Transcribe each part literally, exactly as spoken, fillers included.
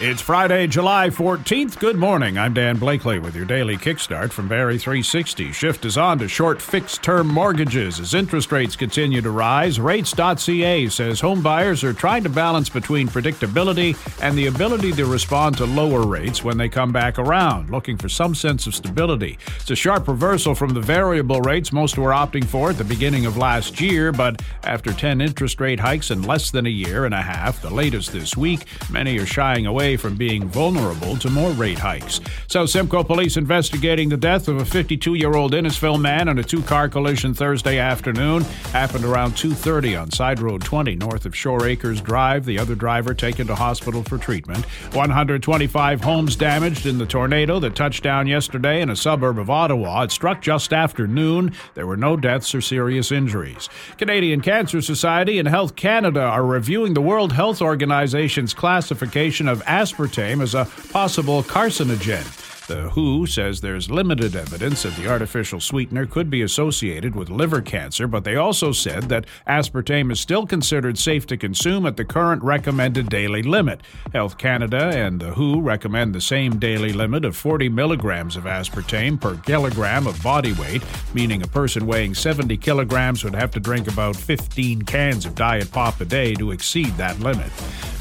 It's Friday, July fourteenth. Good morning. I'm Dan Blakeley with your daily kickstart from Barrie three sixty. Shift is on to short fixed-term mortgages as interest rates continue to rise. Rates dot C A says home buyers are trying to balance between predictability and the ability to respond to lower rates when they come back around, looking for some sense of stability. It's a sharp reversal from the variable rates most were opting for at the beginning of last year, but after ten interest rate hikes in less than a year and a half, the latest this week, many are shying away from being vulnerable to more rate hikes. South Simcoe police investigating the death of a fifty-two-year-old Innisfil man in a two-car collision Thursday afternoon. Happened around two thirty on Side Road twenty north of Shore Acres Drive. The other driver taken to hospital for treatment. one hundred twenty-five homes damaged in the tornado that touched down yesterday in a suburb of Ottawa. It struck just after noon. There were no deaths or serious injuries. Canadian Cancer Society and Health Canada are reviewing the World Health Organization's classification of aspartame as a possible carcinogen. The W H O says there's limited evidence that the artificial sweetener could be associated with liver cancer, but they also said that aspartame is still considered safe to consume at the current recommended daily limit. Health Canada and the W H O recommend the same daily limit of forty milligrams of aspartame per kilogram of body weight, meaning a person weighing seventy kilograms would have to drink about fifteen cans of Diet Pop a day to exceed that limit.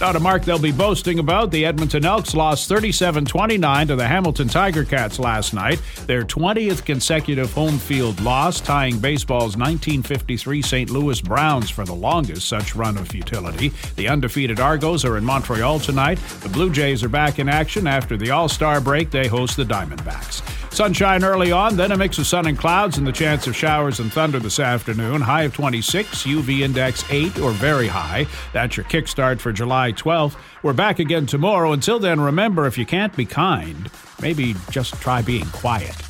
Now to mark they'll be boasting about, the Edmonton Elks lost thirty-seven twenty-nine to the Hamilton Tiger Cats last night, their twentieth consecutive home field loss, tying baseball's nineteen fifty-three Saint Louis Browns for the longest such run of futility. The undefeated Argos are in Montreal tonight. The Blue Jays are back in action after the All-Star break. They host the Diamondbacks. Sunshine early on, then a mix of sun and clouds and the chance of showers and thunder this afternoon. High of twenty-six, U V index eight or very high. That's your kickstart for July twelfth. We're back again tomorrow. Until then, remember, if you can't be kind, maybe just try being quiet.